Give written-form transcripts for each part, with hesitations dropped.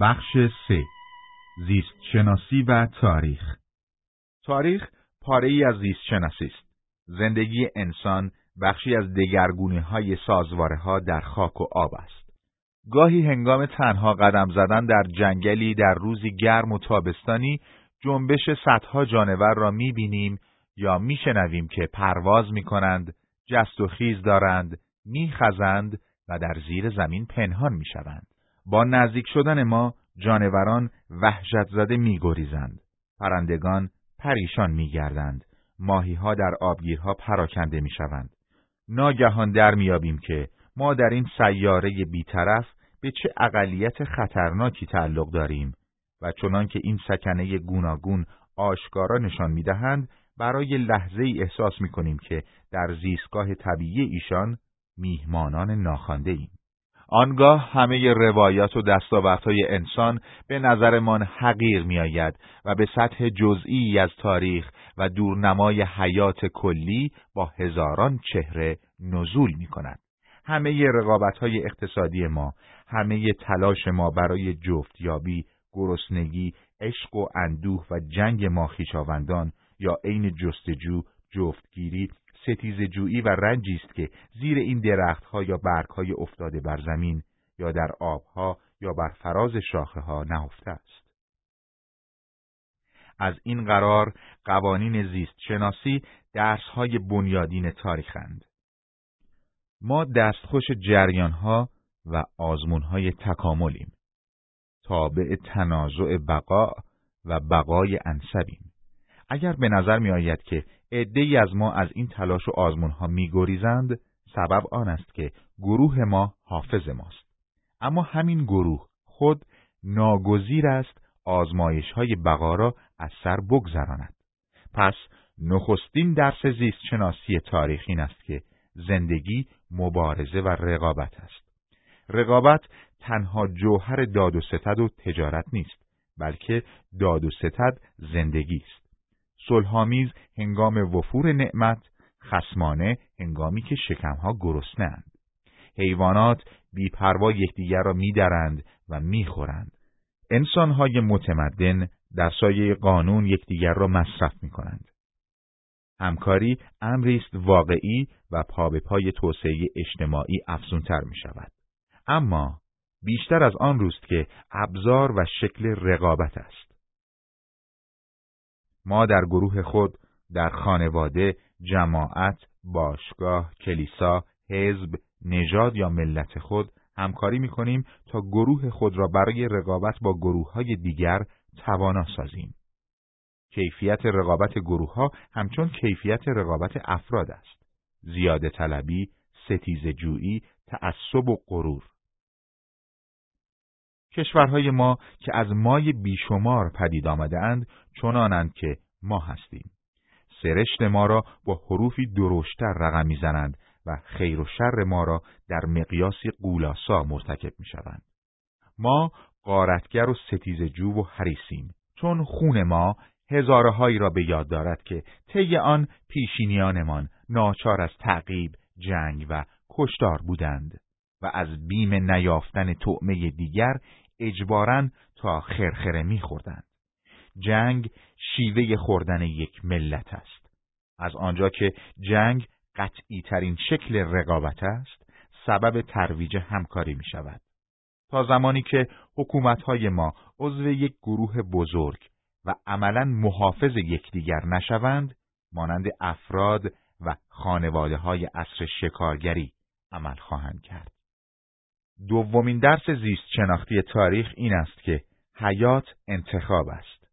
بخش 3 زیست شناسی و تاریخ. تاریخ پاره‌ای از زیست شناسی است. زندگی انسان بخشی از دگرگونی‌های سازواره‌ها در خاک و آب است. گاهی هنگام تنها قدم زدن در جنگلی در روزی گرم و تابستانی جنبش صدها جانور را می‌بینیم یا می‌شنویم که پرواز می‌کنند، جست و خیز دارند، می‌خزند و در زیر زمین پنهان می‌شوند. با نزدیک شدن ما جانوران وحشت زده می‌گریزند، پرندگان پریشان می‌گردند، ماهی‌ها در آبگیرها پراکنده می‌شوند. ناگهان در می‌یابیم که ما در این سیاره بی‌طرف به چه اقلیت خطرناکی تعلق داریم و چنان که این سکنه گوناگون آشکارا نشان می‌دهند، برای لحظه‌ای احساس می‌کنیم که در زیستگاه طبیعی ایشان میهمانان ناخوانده‌ایم. آنگاه همه روایات و دستاوردهای انسان به نظرمان حقیر می‌آید و به سطح جزئی از تاریخ و دورنمای حیات کلی با هزاران چهره نزول می‌کند. همه رقابت‌های اقتصادی ما، همه تلاش ما برای جفت‌یابی، گرسنگی، عشق و اندوه و جنگ ما خویشاوندان یا عین جستجو، جفتگیری، ستیزه‌جویی و رنجی است که زیر این درخت‌ها یا برگ‌های افتاده بر زمین یا در آب‌ها یا بر فراز شاخه‌ها نهفته است. از این قرار قوانین زیست شناسی درس‌های بنیادین تاریخ‌اند. ما دستخوش جریان‌ها و آزمون‌های تکاملیم. تابع تنازع بقا و بقای انسبیم. اگر به نظر می آید که عده‌ای از ما از این تلاش و آزمون‌ها می‌گریزند، سبب آن است که گروه ما حافظ ماست. اما همین گروه خود ناگزیر است آزمایش‌های بقا را از سر بگذراند. پس نخستین درس زیست شناسی تاریخ این است که زندگی مبارزه و رقابت است. رقابت تنها جوهر داد و ستد و تجارت نیست، بلکه داد و ستد زندگی است. صلح‌آمیز هنگام وفور نعمت، خصمانه هنگامی که شکم‌ها گرسنه‌اند. حیوانات بی‌پروا یکدیگر را می‌درند و می‌خورند. انسان‌های متمدن در سایه قانون یکدیگر را مصرف می‌کنند. همکاری امری است واقعی و پا به پای توسعه اجتماعی افزون‌تر می‌شود. اما بیشتر از آن روست که ابزار و شکل رقابت است. ما در گروه خود، در خانواده، جماعت، باشگاه، کلیسا، حزب، نژاد یا ملت خود همکاری می‌کنیم تا گروه خود را برای رقابت با گروه‌های دیگر توانا سازیم. کیفیت رقابت گروه‌ها همچون کیفیت رقابت افراد است. زیاده طلبی، ستیزه‌جویی، تعصب و غرور. کشورهای ما که از مای بیشمار پدید آمده‌اند چنانند که ما هستیم. سرشت ما را با حروفی درشتر رقم می‌زنند و خیر و شر ما را در مقیاسی قولاسا مرتکب می‌شوند. ما غارتگر و ستیزه‌جو و حریصیم، چون خون ما هزارهایی را به یاد دارد که طی آن پیشینیانمان ناچار از تعقیب، جنگ و کشتار بودند و از بیم نیافتن طعمه دیگر اجباراً تا خرخره می‌خوردند. جنگ شیوه خوردن یک ملت است. از آنجا که جنگ قطعی ترین شکل رقابت است، سبب ترویج همکاری می شود. تا زمانی که حکومت‌های ما عضو یک گروه بزرگ و عملاً محافظ یکدیگر نشوند، مانند افراد و خانواده‌های عصر شکارگری عمل خواهند کرد. دومین درس زیست شناختی تاریخ این است که حیات انتخاب است.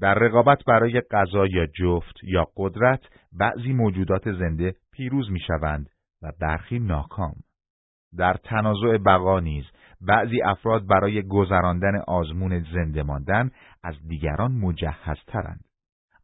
در رقابت برای غذا یا جفت یا قدرت، بعضی موجودات زنده پیروز می‌شوند و برخی ناکام. در تنازع بقا نیز بعضی افراد برای گذراندن آزمون زنده ماندن از دیگران مجهزترند.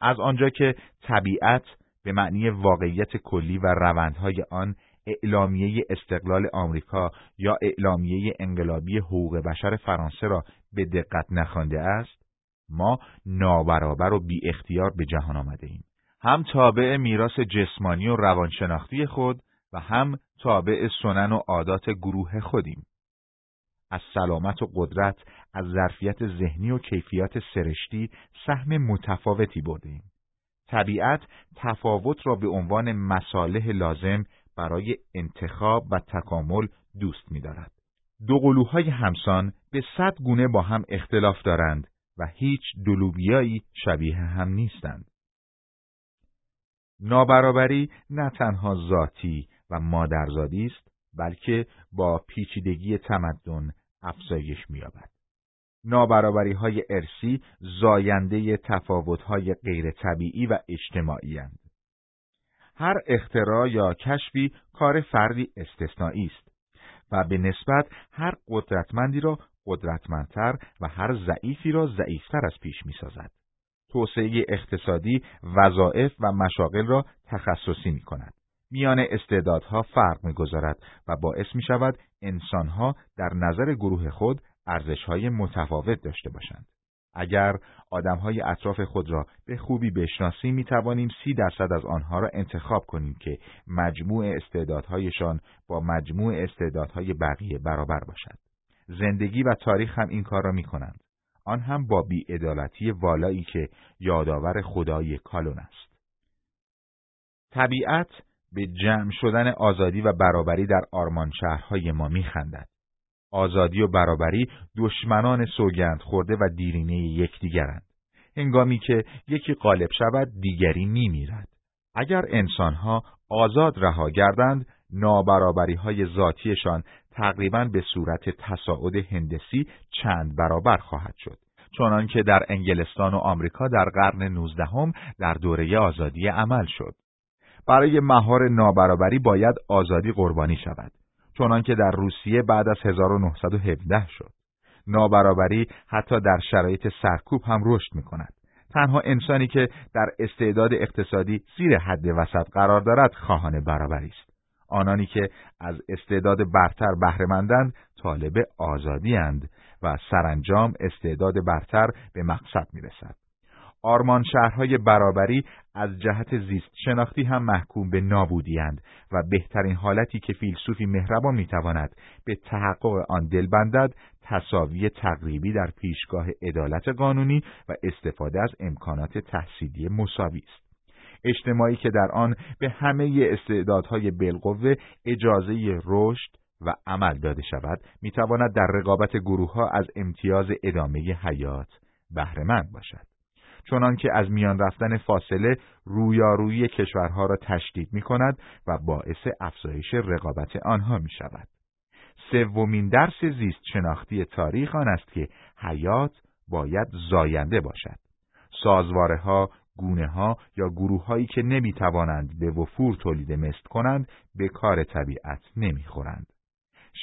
از آنجا که طبیعت به معنی واقعیت کلی و روندهای آن، اعلامیه استقلال آمریکا یا اعلامیه انقلابی حقوق بشر فرانسه را به دقت نخوانده است، ما نابرابر و بی اختیار به جهان آمده ایم. هم تابع میراث جسمانی و روانشناختی خود و هم تابع سنن و عادات گروه خودیم. از سلامت و قدرت، از ظرفیت ذهنی و کیفیت سرشتی سهم متفاوتی بردیم. طبیعت تفاوت را به عنوان مصالح لازم برای انتخاب و تکامل دوست می‌دارد. دو قلوهای همسان به 100 گونه با هم اختلاف دارند و هیچ دو لوبیایی شبیه هم نیستند. نابرابری نه تنها ذاتی و مادرزادی است، بلکه با پیچیدگی تمدن افزایش می‌یابد. نابرابری‌های ارثی زاینده تفاوت‌های غیرطبیعی و اجتماعی اند. هر اختراع یا کشفی کار فردی استثنایی است و به نسبت هر قدرتمندی را قدرتمندتر و هر ضعیفی را ضعیفتر از پیش می‌سازد. توسعه اقتصادی وظایف و مشاغل را تخصصی می‌کند. میان استعدادها فرق می‌گذارد و باعث می‌شود انسان‌ها در نظر گروه خود ارزش‌های متفاوت داشته باشند. اگر آدم‌های اطراف خود را به خوبی بشناسیم، می‌توانیم 30% از آنها را انتخاب کنیم که مجموع استعدادهایشان با مجموع استعدادهای بقیه برابر باشد. زندگی و تاریخ هم این کار را می‌کنند. آن هم با بی‌عدالتی والایی که یادآور خدای کالون است. طبیعت به جمع شدن آزادی و برابری در آرمان شهرهای ما می‌خندد. آزادی و برابری دشمنان سوگند خورده و دیرینه یکدیگرند. هنگامی که یکی غالب شود دیگری می‌میرد. اگر انسان‌ها آزاد رها گردند، نابرابری‌های ذاتیشان تقریباً به صورت تصاعد هندسی چند برابر خواهد شد، چنان که در انگلستان و آمریکا در قرن 19 در دوره آزادی عمل شد. برای مهار نابرابری باید آزادی قربانی شود، چنان که در روسیه بعد از 1917 شد. نابرابری حتی در شرایط سرکوب هم رشد می‌کند. تنها انسانی که در استعداد اقتصادی زیر حد وسط قرار دارد خواهان برابری است. آنانی که از استعداد برتر بهره‌مندند طالب آزادی اند و سرانجام استعداد برتر به مقصد می‌رسد. آرمان شهرهای برابری از جهت زیست شناختی هم محکوم به نابودی اند و بهترین حالتی که فیلسوفی مهربان میتواند به تحقق آن دل بندد، تساوی تقریبی در پیشگاه عدالت قانونی و استفاده از امکانات تحصیلی مساوی است. اجتماعی که در آن به همه استعدادهای بالقوه اجازه رشد و عمل داده شود، میتواند در رقابت گروه‌ها از امتیاز ادامه حیات بهره‌مند باشد. چنان که از میان رفتن فاصله رویارویی کشورها را تشدید می کند و باعث افزایش رقابت آنها می شود. سومین درس زیست شناختی تاریخ آن است که حیات باید زاینده باشد. سازواره ها، گونه ها یا گروه هایی که نمی توانند به وفور تولید مثل کنند به کار طبیعت نمی خورند.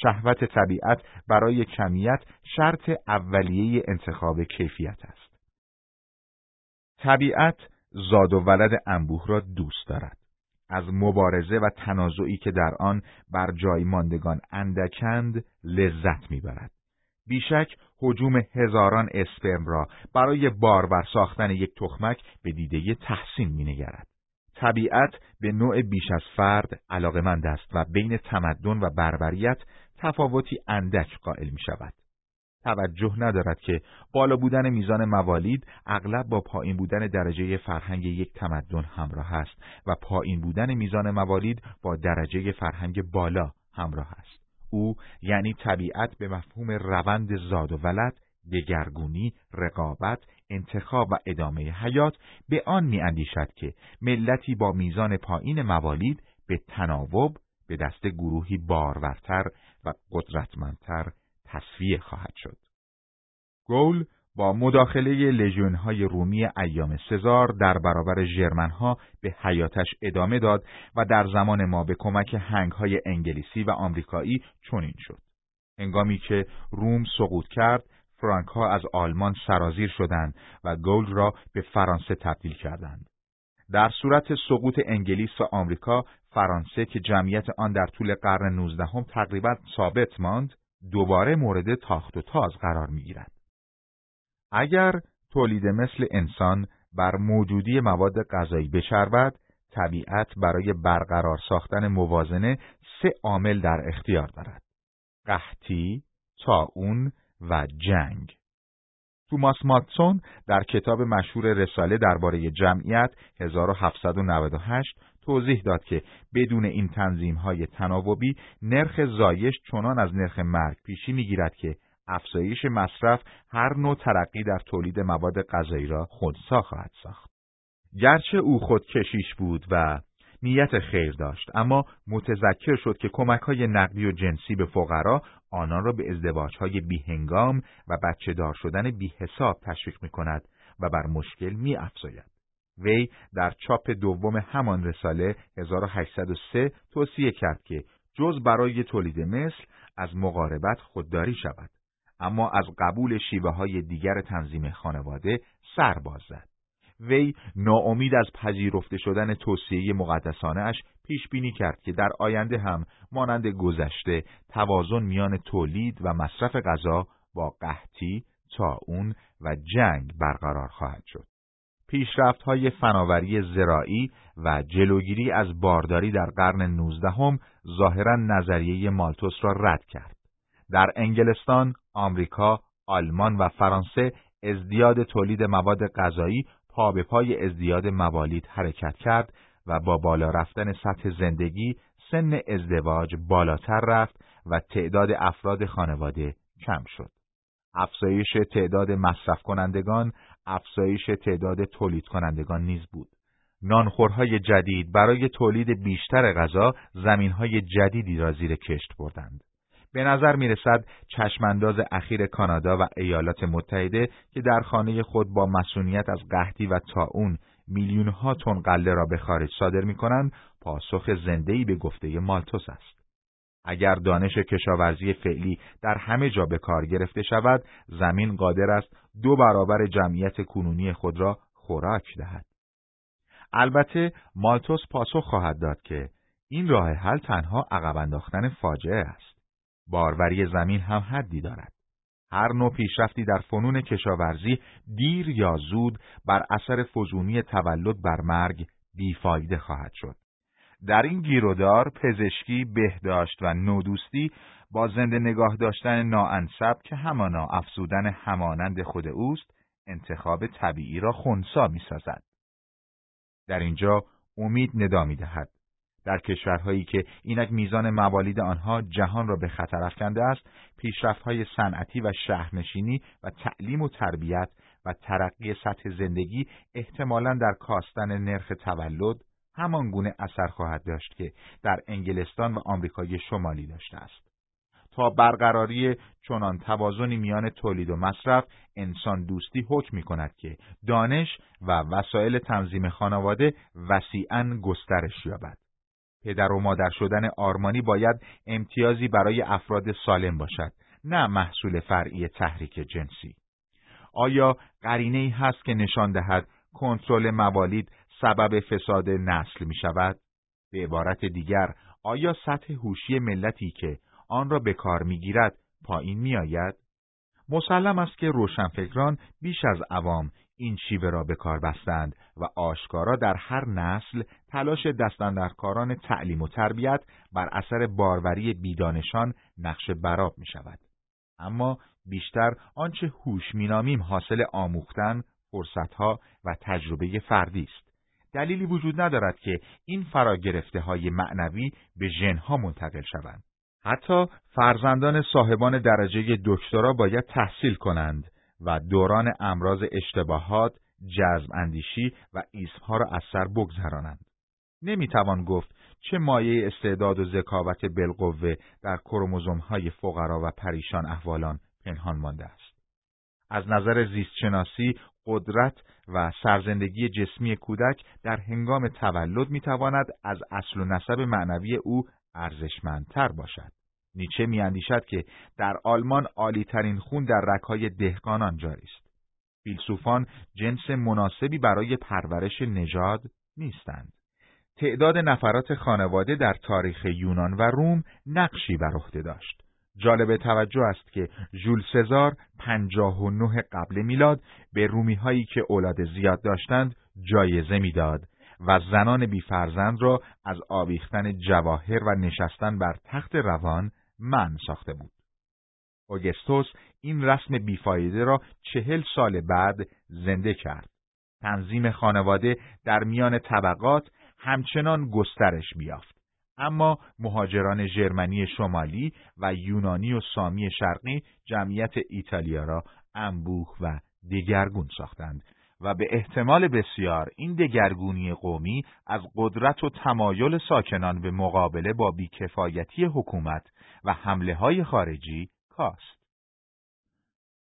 شهوت طبیعت برای کمیت شرط اولیه انتخاب کیفیت است. طبیعت زاد و ولد انبوه را دوست دارد. از مبارزه و تنازعی که در آن بر جای ماندگان اندکند لذت میبرد. بیشک هجوم هزاران اسپرم را برای بارور ساختن یک تخمک به دیده تحسین مینگرد. طبیعت به نوع بیش از فرد علاقمند است و بین تمدن و بربریت تفاوتی اندک قائل میشود. توجه ندارد که بالا بودن میزان موالید اغلب با پایین بودن درجه فرهنگ یک تمدن همراه است و پایین بودن میزان موالید با درجه فرهنگ بالا همراه است. او یعنی طبیعت به مفهوم روند زاد و ولد، دگرگونی، رقابت، انتخاب و ادامه حیات به آن می‌اندیشد که ملتی با میزان پایین موالید به تناوب به دست گروهی بارورتر و قدرتمندتر تصفیه خواهد شد. گول با مداخله لژیون‌های رومی ایام سزار در برابر ژرمن‌ها به حیاتش ادامه داد و در زمان ما به کمک هنگ‌های انگلیسی و آمریکایی چنین شد. هنگامی که روم سقوط کرد، فرانک‌ها از آلمان سرازیر شدند و گول را به فرانسه تبدیل کردند. در صورت سقوط انگلیس و آمریکا، فرانسه که جمعیت آن در طول قرن 19 تقریباً ثابت ماند، دوباره مورد تاخت و تاز قرار می‌گیرد. اگر تولید مثل انسان بر موجودی مواد غذایی بچربد، طبیعت برای برقرار ساختن موازنه 3 عامل در اختیار دارد: قحطی، طاعون و جنگ. توماس ماتسون در کتاب مشهور رساله درباره جمعیت 1798 توضیح داد که بدون این تنظیم‌های تناوبی نرخ زایش چنان از نرخ مرگ پیشی می‌گیرد که افزایش مصرف هر نوع ترقی در تولید مواد غذایی را خودسا خواهد ساخت. گرچه او خود کشیش بود و نیت خیر داشت، اما متذکر شد که کمک‌های نقدی و جنسی به فقرا آنان را به ازدواج‌های بیهنگام و بچه‌دار شدن بی‌حساب تشویق می‌کند و بر مشکل می‌افزاید. وی در چاپ دوم همان رساله 1803 توصیه کرد که جز برای تولید مثل از مقاربت خودداری شود، اما از قبول شیوه‌های دیگر تنظیم خانواده سر باز زد. وی ناامید از پذیرفته شدن توصیه مقدسانه اش پیش بینی کرد که در آینده هم مانند گذشته توازن میان تولید و مصرف غذا با قحطی، طاعون و جنگ برقرار خواهد شد. پیشرفت‌های فناوری زراعی و جلوگیری از بارداری در قرن 19 ظاهراً نظریه مالتوس را رد کرد. در انگلستان، آمریکا، آلمان و فرانسه ازدیاد تولید مواد غذایی پا به پای ازدیاد موالید حرکت کرد و با بالا رفتن سطح زندگی سن ازدواج بالاتر رفت و تعداد افراد خانواده کم شد. افزایش تعداد مصرف کنندگان، افزایش تعداد تولید کنندگان نیز بود. نانخورهای جدید برای تولید بیشتر غذا زمینهای جدیدی را زیر کشت بردند. به نظر میرسد چشمانداز اخیر کانادا و ایالات متحده که در خانه خود با مسئولیت از قحطی و طاعون میلیونها تن غله را به خارج صادر می‌کنند، پاسخ زنده‌ای به گفته مالتوس است. اگر دانش کشاورزی فعلی در همه جا به کار گرفته شود، زمین قادر است 2 برابر جمعیت کنونی خود را خوراک دهد. البته مالتوس پاسخ خواهد داد که این راه حل تنها عقب انداختن فاجعه است. باروری زمین هم حدی دارد. هر نوع پیشرفتی در فنون کشاورزی دیر یا زود بر اثر فزونی تولد بر مرگ بیفایده خواهد شد. در این گیرودار پزشکی، بهداشت و نودوستی با زنده نگاه داشتن ناانسب که همانا افزودن همانند خود اوست، انتخاب طبیعی را خنثی می‌سازد. در اینجا امید ندا می‌دهد. در کشورهایی که اینک میزان موالید آنها جهان را به خطر افکنده است، پیشرفت‌های صنعتی و شهرنشینی و تعلیم و تربیت و ترقی سطح زندگی احتمالاً در کاستن نرخ تولد همان گونه اثر خواهد داشت که در انگلستان و آمریکای شمالی داشته است. تا برقراری چنان توازنی میان تولید و مصرف، انسان دوستی حکم می‌کند که دانش و وسایل تنظیم خانواده وسیعاً گسترش یابد. پدر و مادر شدن آرمانی باید امتیازی برای افراد سالم باشد، نه محصول فرعی تحریک جنسی. آیا قرینه‌ای هست که نشان دهد کنترل موالید سبب فساد نسل می شود؟ به عبارت دیگر، آیا سطح هوشی ملتی که آن را به کار می گیرد پایین می آید؟ مسلم است که روشنفکران بیش از عوام این شیوه را به کار بستند و آشکارا در هر نسل تلاش دستاندرکاران تعلیم و تربیت بر اثر باروری بیدانشان نقشه براب می شود. اما بیشتر آنچه هوش می نامیم حاصل آموختن، فرصتها و تجربه فردی است. دلیلی وجود ندارد که این فراگرفته های معنوی به ژنها منتقل شوند. حتی فرزندان صاحبان درجه دکترا باید تحصیل کنند و دوران امراض اشتباهات، جزم اندیشی و ایسم‌ها را از سر بگذرانند. نمیتوان گفت چه مایه استعداد و ذکاوت بالقوه در کروموزوم‌های فقرا و پریشان احوالان پنهان مانده است. از نظر زیستشناسی، قدرت و سرزندگی جسمی کودک در هنگام تولد میتواند از اصل و نسب معنوی او ارزشمندتر باشد. نیچه می‌اندیشد که در آلمان عالی‌ترین خون در رگ‌های دهقانان جاری است. فیلسوفان جنس مناسبی برای پرورش نژاد نیستند. تعداد نفرات خانواده در تاریخ یونان و روم نقشی بر عهده داشت. جالب توجه است که ژول سزار 59 قبل میلاد به رومی‌هایی که اولاد زیاد داشتند جایزه می‌داد و زنان بی‌فرزند را از آویختن جواهر و نشستن بر تخت روان منع ساخته بود. آگوستوس این رسم بیفایده را 40 سال بعد زنده کرد. تنظیم خانواده در میان طبقات همچنان گسترش بیافت، اما مهاجران ژرمنی شمالی و یونانی و سامی شرقی جمعیت ایتالیا را انبوه و دگرگون ساختند و به احتمال بسیار این دگرگونی قومی از قدرت و تمایل ساکنان به مقابله با بیکفایتی حکومت و حمله‌های خارجی کاست.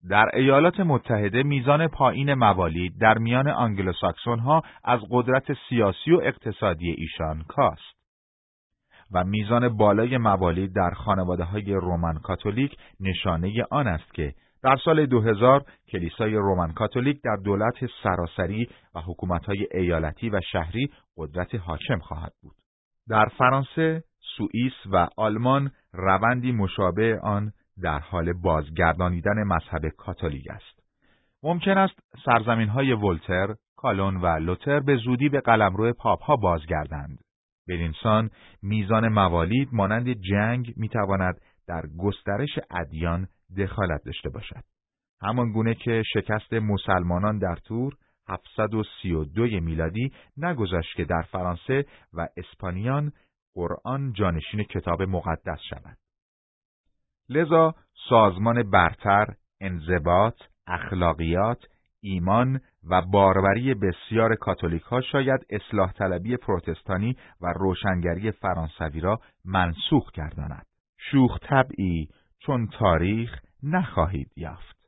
در ایالات متحده میزان پایین موالید در میان آنگلوساکسون ها از قدرت سیاسی و اقتصادی ایشان کاست و میزان بالای موالید در خانواده های رومن کاتولیک نشانه آن است که در سال 2000 کلیسای رومن کاتولیک در دولت سراسری و حکومت‌های ایالتی و شهری قدرت حاکم خواهد بود. در فرانسه، سوئیس و آلمان روندی مشابه آن در حال بازگردانیدن مذهب کاتولیک است. ممکن است سرزمین‌های ولتر، کالون و لوتر به زودی به قلمرو پاپ‌ها بازگردند. بدینسان میزان موالید مانند جنگ می‌تواند در گسترش ادیان دخالت داشته باشد. همان گونه که شکست مسلمانان در تور 732 میلادی نگذاشت که در فرانسه و اسپانیان قرآن جانشین کتاب مقدس شود. لذا سازمان برتر، انضباط، اخلاقیات، ایمان و باروری بسیار کاتولیک ها شاید اصلاح طلبی پروتستانی و روشنگری فرانسوی را منسوخ گرداند. شوخ طبعی چون تاریخ نخواهید یافت.